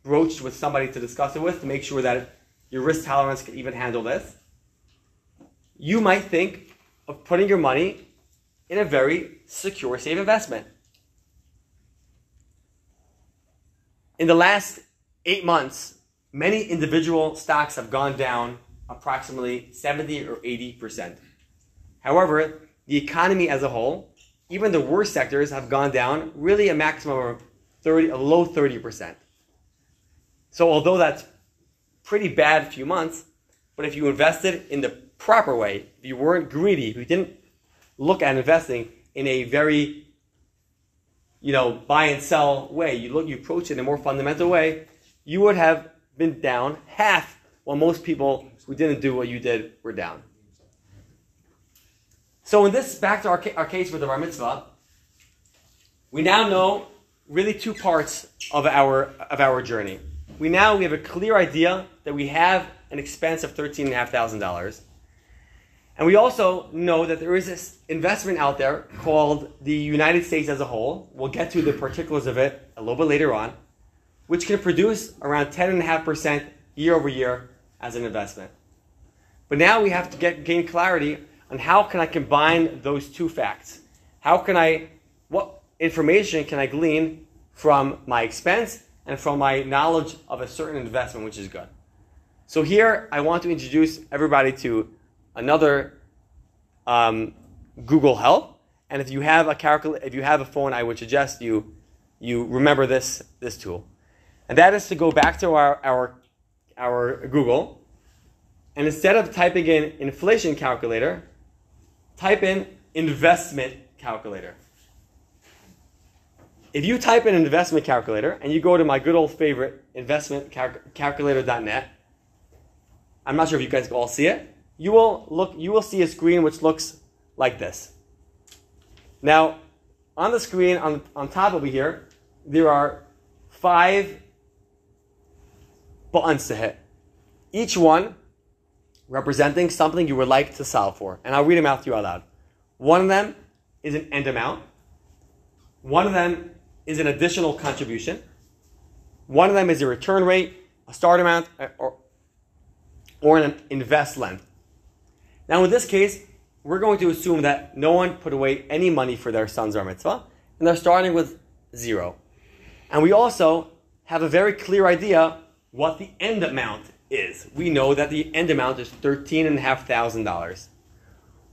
broached with somebody to discuss it with, to make sure that your risk tolerance can even handle this, you might think of putting your money in a very secure, safe investment. In the last 8 months, many individual stocks have gone down approximately 70 or 80%. However, the economy as a whole, even the worst sectors, have gone down really a maximum of a low 30%. So although that's pretty bad few months, but if you invested in the proper way, if you weren't greedy, if you didn't look at investing in a very, buy and sell way, you approach it in a more fundamental way, you would have been down half while most people who didn't do what you did were down. So in this, back to our case with the Bar Mitzvah, we now know really two parts of our journey. We have a clear idea that we have an expense of $13,500. And we also know that there is this investment out there called the United States as a whole. We'll get to the particulars of it a little bit later on, which can produce around 10.5% year over year as an investment. But now we have to gain clarity and how can I combine those two facts? What information can I glean from my expense and from my knowledge of a certain investment, which is good? So here, I want to introduce everybody to another Google Help. And if you have a phone, I would suggest you remember this tool. And that is to go back to our Google, and instead of typing in inflation calculator, type in investment calculator. If you type in investment calculator and you go to my good old favorite investmentcalculator.net, I'm not sure if you guys all see it, you will see a screen which looks like this. Now, on the screen on top over here, there are 5 buttons to hit. Each one representing something you would like to solve for. And I'll read them out to you out loud. One of them is an end amount. One of them is an additional contribution. One of them is a return rate, a start amount, or an invest length. Now in this case, we're going to assume that no one put away any money for their son's bar mitzvah, and they're starting with 0. And we also have a very clear idea what the end amount is. We know that the end amount is $13,500.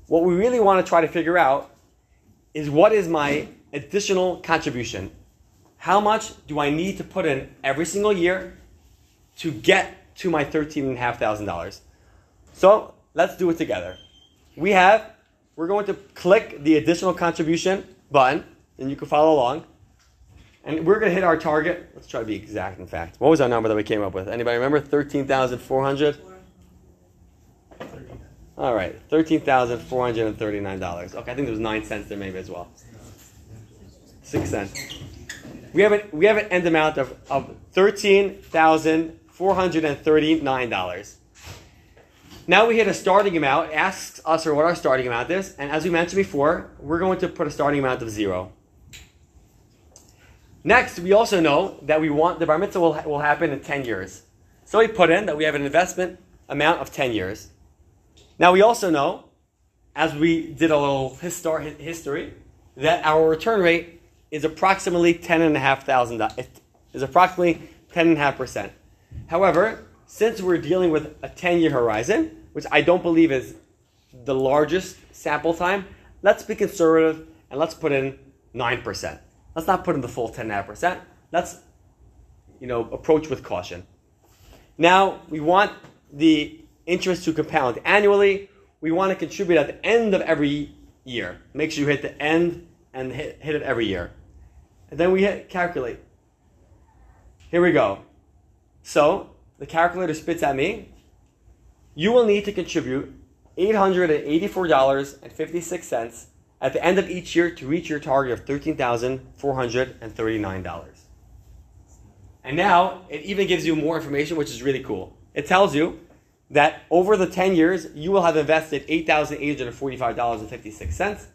What we really want to try to figure out is, what is my additional contribution? How much do I need to put in every single year to get to my $13,500? So let's do it together. We're going to click the additional contribution button. and you can follow along. And we're going to hit our target. Let's try to be exact, in fact. What was our number that we came up with? Anybody remember? 13,400? All right, $13,439. Okay, I think there was 9 cents there maybe as well. 6 cents. We have an end amount of $13,439. Now we hit a starting amount. It asks us what our starting amount is. And as we mentioned before, we're going to put a starting amount of 0. Next, we also know that we want the bar mitzvah will happen in 10 years. So we put in that we have an investment amount of 10 years. Now we also know, as we did a little history, that our return rate is approximately 10.5%. However, since we're dealing with a 10-year horizon, which I don't believe is the largest sample time, let's be conservative and let's put in 9%. Let's not put in the full 10.5%. Let's, approach with caution. Now we want the interest to compound annually. We want to contribute at the end of every year. Make sure you hit the end and hit it every year. And then we hit calculate. Here we go. So the calculator spits at me. You will need to contribute $884.56 at the end of each year to reach your target of $13,439. And now it even gives you more information, which is really cool. It tells you that over the 10 years, you will have invested $8,845.56.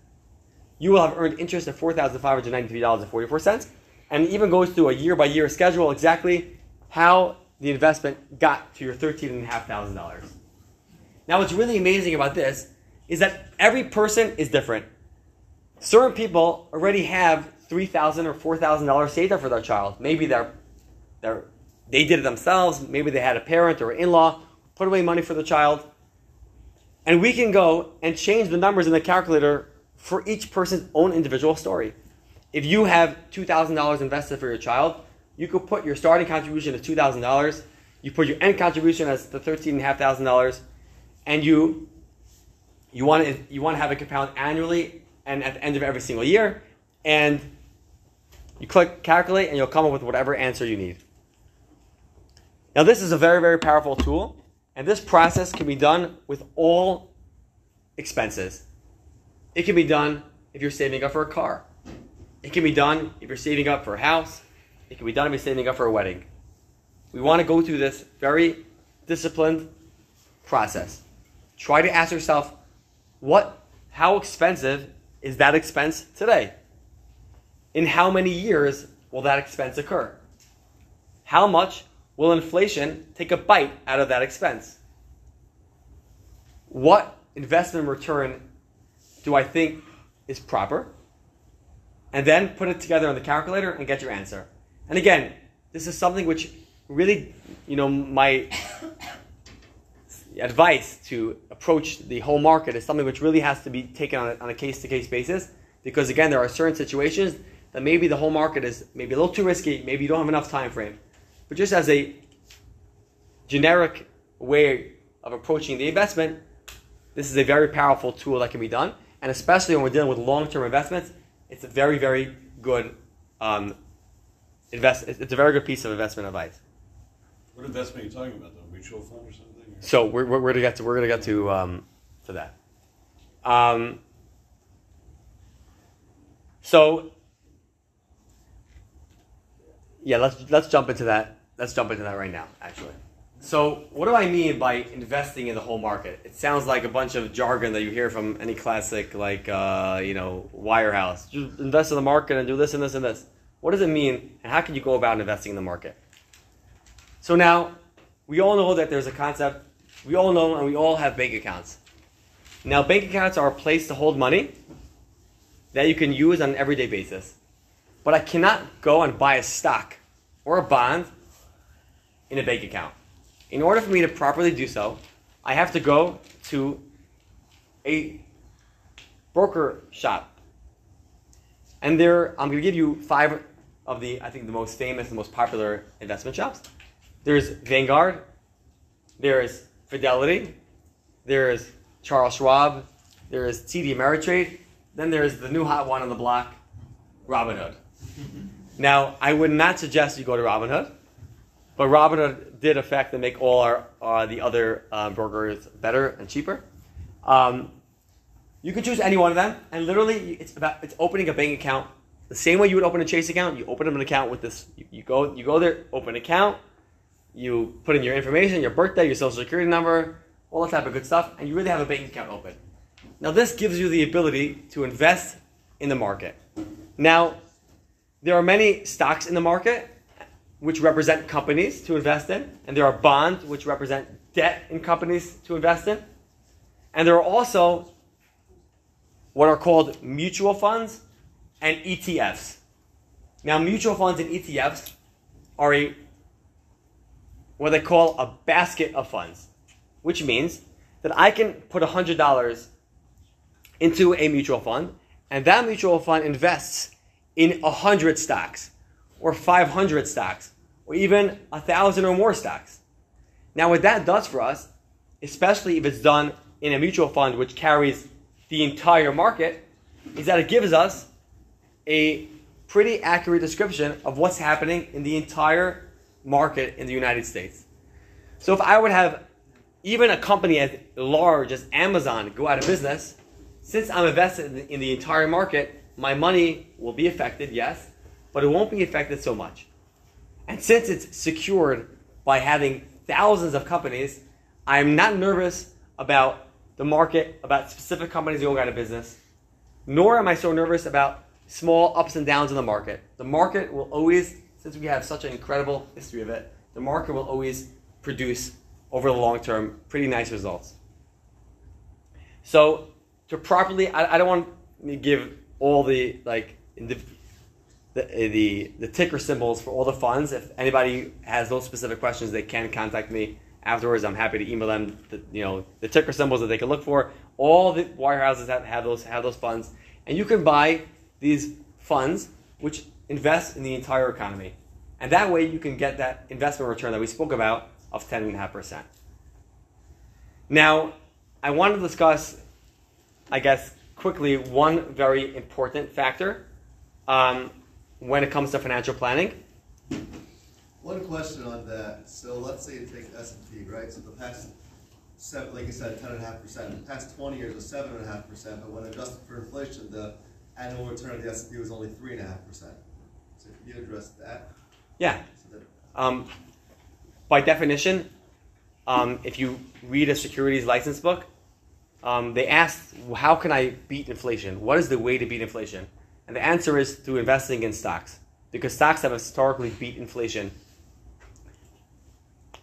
You will have earned interest of $4,593.44. And it even goes through a year-by-year schedule exactly how the investment got to your $13,500. Now, what's really amazing about this is that every person is different. Certain people already have $3,000 or $4,000 saved up for their child. Maybe they did it themselves. Maybe they had a parent or an in-law put away money for the child. And we can go and change the numbers in the calculator for each person's own individual story. If you have $2,000 invested for your child, you could put your starting contribution as $2,000. You put your end contribution as the $13,500. And you want to have it compound annually and at the end of every single year. And you click calculate and you'll come up with whatever answer you need. Now this is a very, very powerful tool. And this process can be done with all expenses. It can be done if you're saving up for a car. It can be done if you're saving up for a house. It can be done if you're saving up for a wedding. We want to go through this very disciplined process. Try to ask yourself, how expensive is that expense today? In how many years will that expense occur? How much will inflation take a bite out of that expense? What investment return do I think is proper? And then put it together on the calculator and get your answer. And again, this is something which really, my advice to approach the whole market is something which really has to be taken on a case-to-case basis, because again, there are certain situations that maybe the whole market is maybe a little too risky, maybe you don't have enough time frame. But just as a generic way of approaching the investment, this is a very powerful tool that can be done. And especially when we're dealing with long-term investments, it's a very, very good It's a very good piece of investment advice. What investment are you talking about, though? Mutual fund or something? So we're going to get to that. Let's jump into that. Let's jump into that right now, actually. So what do I mean by investing in the whole market? It sounds like a bunch of jargon that you hear from any classic, wirehouse. Just invest in the market and do this and this and this. What does it mean, and how can you go about investing in the market? So now, we all know that there's a concept. We all know and we all have bank accounts. Now, bank accounts are a place to hold money that you can use on an everyday basis. But I cannot go and buy a stock or a bond in a bank account. In order for me to properly do so, I have to go to a broker shop. And there, I'm going to give you 5 of the most famous and most popular investment shops. There's Vanguard, there's Fidelity, there's Charles Schwab, there's TD Ameritrade, then there's the new hot one on the block, Robinhood. Now, I would not suggest you go to Robinhood, but Robinhood did affect and make all our, the other brokers better and cheaper. You could choose any one of them, and literally it's opening a bank account the same way you would open a Chase account. You open up an account with this. You go there, open an account, you put in your information, your birthday, your social security number, all that type of good stuff, and you really have a bank account open. Now this gives you the ability to invest in the market. Now, there are many stocks in the market which represent companies to invest in, and there are bonds which represent debt in companies to invest in, and there are also what are called mutual funds and ETFs. Now, mutual funds and ETFs are what they call a basket of funds, which means that I can put $100 into a mutual fund, and that mutual fund invests in 100 stocks, or 500 stocks, or even 1,000 or more stocks. Now, what that does for us, especially if it's done in a mutual fund which carries the entire market, is that it gives us a pretty accurate description of what's happening in the entire market in the United States. So if I would have even a company as large as Amazon go out of business, since I'm invested in the entire market, my money will be affected, yes, but it won't be affected so much. And since it's secured by having thousands of companies, I'm not nervous about the market, about specific companies going out of business, nor am I so nervous about small ups and downs in the market. The market will always, since we have such an incredible history of it, the market will always produce, over the long term, pretty nice results. So, to properly, I don't want to give all the the ticker symbols for all the funds. If anybody has those specific questions, they can contact me afterwards. I'm happy to email them the ticker symbols that they can look for. All the wirehouses have those funds, and you can buy these funds which invest in the entire economy, and that way you can get that investment return that we spoke about of 10.5%. Now, I want to discuss, I guess, quickly, one very important factor when it comes to financial planning. One question on that. So let's say you take S&P, right? So the past, like you said, 10.5%. The past 20 years was 7.5%, but when adjusted for inflation, the annual return of the S&P was only 3.5%. So can you address that? Yeah. So that, by definition, if you read a securities license book, they asked, how can I beat inflation? What is the way to beat inflation? And the answer is through investing in stocks, because stocks have historically beat inflation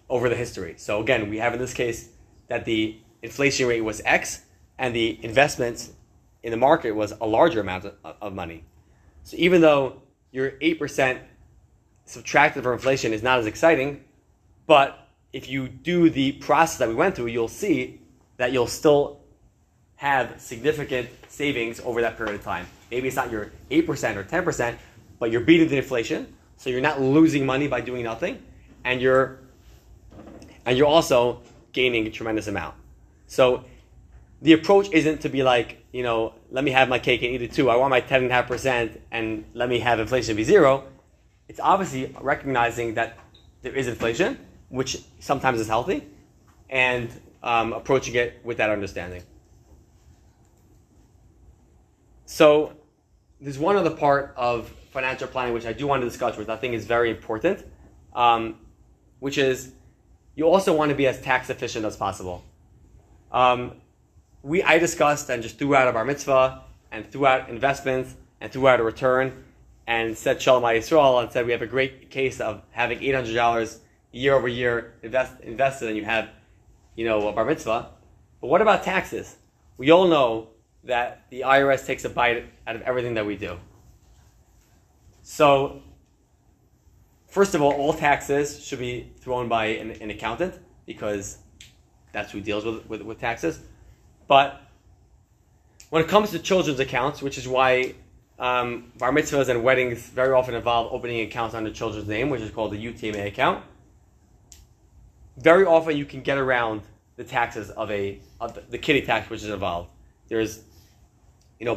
over the history. So again, we have in this case that the inflation rate was X and the investments in the market was a larger amount of money. So even though your 8% subtracted for inflation is not as exciting, but if you do the process that we went through, you'll see that you'll still have significant savings over that period of time. Maybe it's not your 8% or 10%, but you're beating the inflation, so you're not losing money by doing nothing, and you're also gaining a tremendous amount. So the approach isn't to be like, let me have my cake and eat it too. I want my 10.5% and let me have inflation be zero. It's obviously recognizing that there is inflation, which sometimes is healthy, and approaching it with that understanding. So there's one other part of financial planning which I do want to discuss, which I think is very important, which is you also want to be as tax efficient as possible. I discussed and just threw out of our mitzvah and threw out investments and threw out a return and said Shalom Yisrael and said we have a great case of having $800 year over year invested and you have a bar mitzvah. But what about taxes? We all know that the IRS takes a bite out of everything that we do. So, first of all taxes should be thrown by an accountant, because that's who deals with taxes. But when it comes to children's accounts, which is why bar mitzvahs and weddings very often involve opening accounts under children's name, which is called the UTMA account, very often you can get around the taxes of the kitty tax which is involved. There's,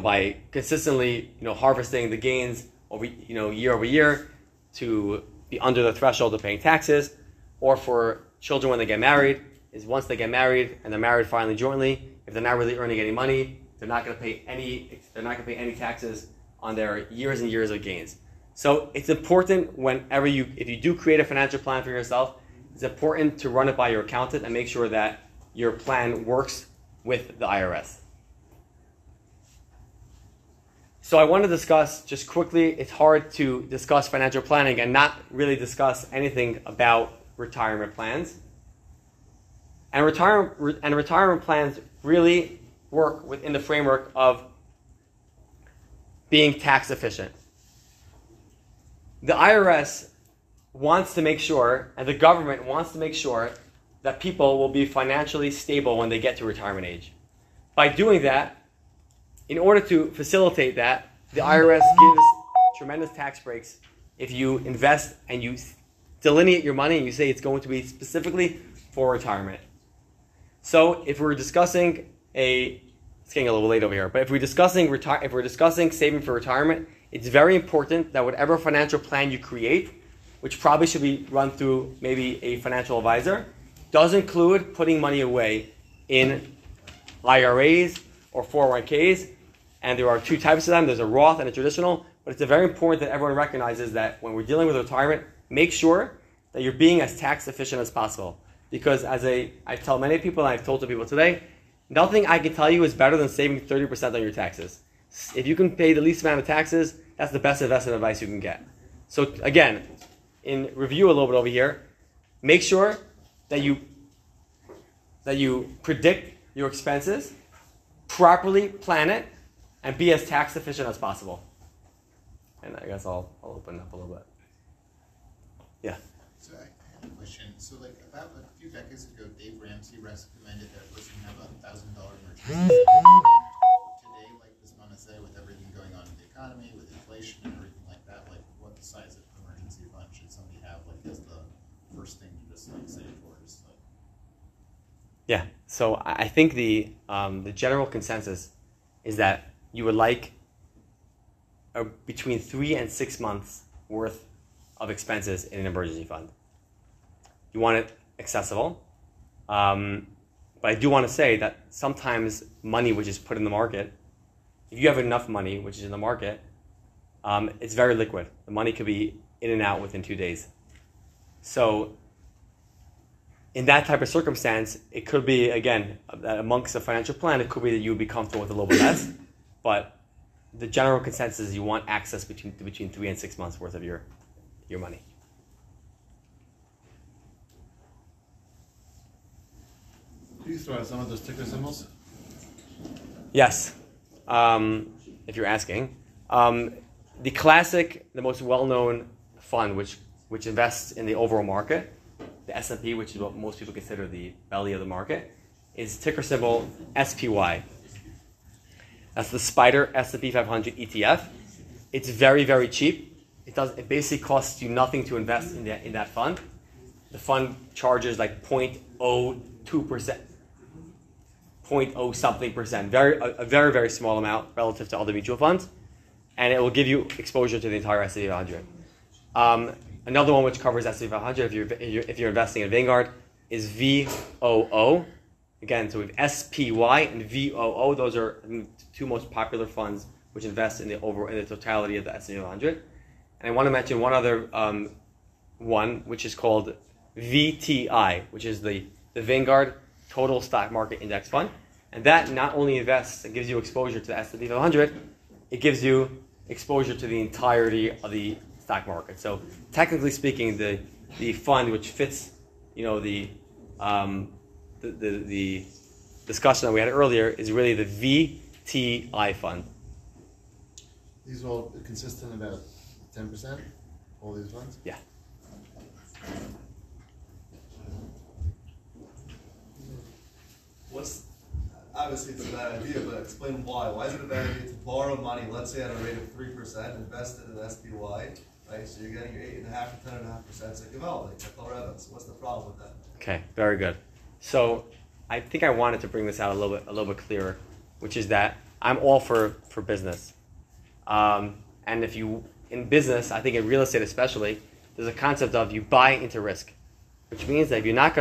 by consistently harvesting the gains over, you know, year over year to be under the threshold of paying taxes, or for children when they get married, is once they get married and they're married finally jointly, if they're not really earning any money, they're not going to pay any. They're not going to pay any taxes on their years and years of gains. So it's important whenever you, if you do create a financial plan for yourself, it's important to run it by your accountant and make sure that your plan works with the IRS. So I want to discuss just quickly, it's hard to discuss financial planning and not really discuss anything about retirement plans. And retirement plans really work within the framework of being tax efficient. The IRS wants to make sure, and the government wants to make sure, that people will be financially stable when they get to retirement age. By doing that, in order to facilitate that, the IRS gives tremendous tax breaks if you invest and you delineate your money and you say it's going to be specifically for retirement. So if we're discussing it's getting a little late over here, but if we're discussing saving for retirement, it's very important that whatever financial plan you create, which probably should be run through maybe a financial advisor, does include putting money away in IRAs or 401ks. And there are two types of them. There's a Roth and a traditional. But it's very important that everyone recognizes that when we're dealing with retirement, make sure that you're being as tax efficient as possible. Because I tell many people, and I've told to people today, nothing I can tell you is better than saving 30% on your taxes. If you can pay the least amount of taxes, that's the best investment advice you can get. So again, in review a little bit over here, make sure that you predict your expenses, properly plan it, and be as tax efficient as possible. And I guess I'll open up a little bit. Yeah. So I have a question. So like about a few decades ago, Dave Ramsey recommended that we should have a $1,000 emergency. Today, like this one is there with everything going on in the economy, with inflation and everything like that, like what the size of emergency fund should somebody have? Like as the first thing to just like save for? Yeah, so I think the general consensus is that you would like between 3 and 6 months worth of expenses in an emergency fund. You want it accessible, but I do want to say that sometimes money which is put in the market, if you have enough money which is in the market, it's very liquid. The money could be in and out within 2 days. So in that type of circumstance, it could be, again, that amongst a financial plan, it could be that you would be comfortable with a little bit less, but the general consensus is you want access between 3 and 6 months worth of your money. Can you throw out some of those ticker symbols? Yes, if you're asking. The classic, the most well-known fund which invests in the overall market, the S&P, which is what most people consider the belly of the market, is ticker symbol SPY. That's the Spider S&P 500 ETF. It's very, very cheap. It basically costs you nothing to invest in that fund. The fund charges like 0.02%, 0.0 something percent, a very, very small amount relative to other mutual funds, and it will give you exposure to the entire S&P 500. Another one which covers S&P 500 if you're investing in Vanguard is VOO. Again, so we have SPY and VOO. Those are the two most popular funds which invest in the totality of the S&P 500. And I want to mention one other one which is called VTI, which is the Vanguard Total Stock Market Index Fund. And that not only invests and gives you exposure to the S&P 500, it gives you exposure to the entirety of the stock market. So technically speaking, the fund which fits, you know, the discussion that we had earlier is really the VTI fund. These are all consistent about 10%, all these ones? Yeah. Obviously it's a bad idea, but explain why. Why is it a bad idea to borrow money, let's say at a rate of 3%, invest it in SPY? Right, so you're getting your 8.5% to 10.5%. It's like developing. So what's the problem with that? Okay, very good. So I think I wanted to bring this out a little bit clearer, which is that I'm all for business, and if you in business, I think in real estate especially, there's a concept of you buy into risk, which means that if you're not going to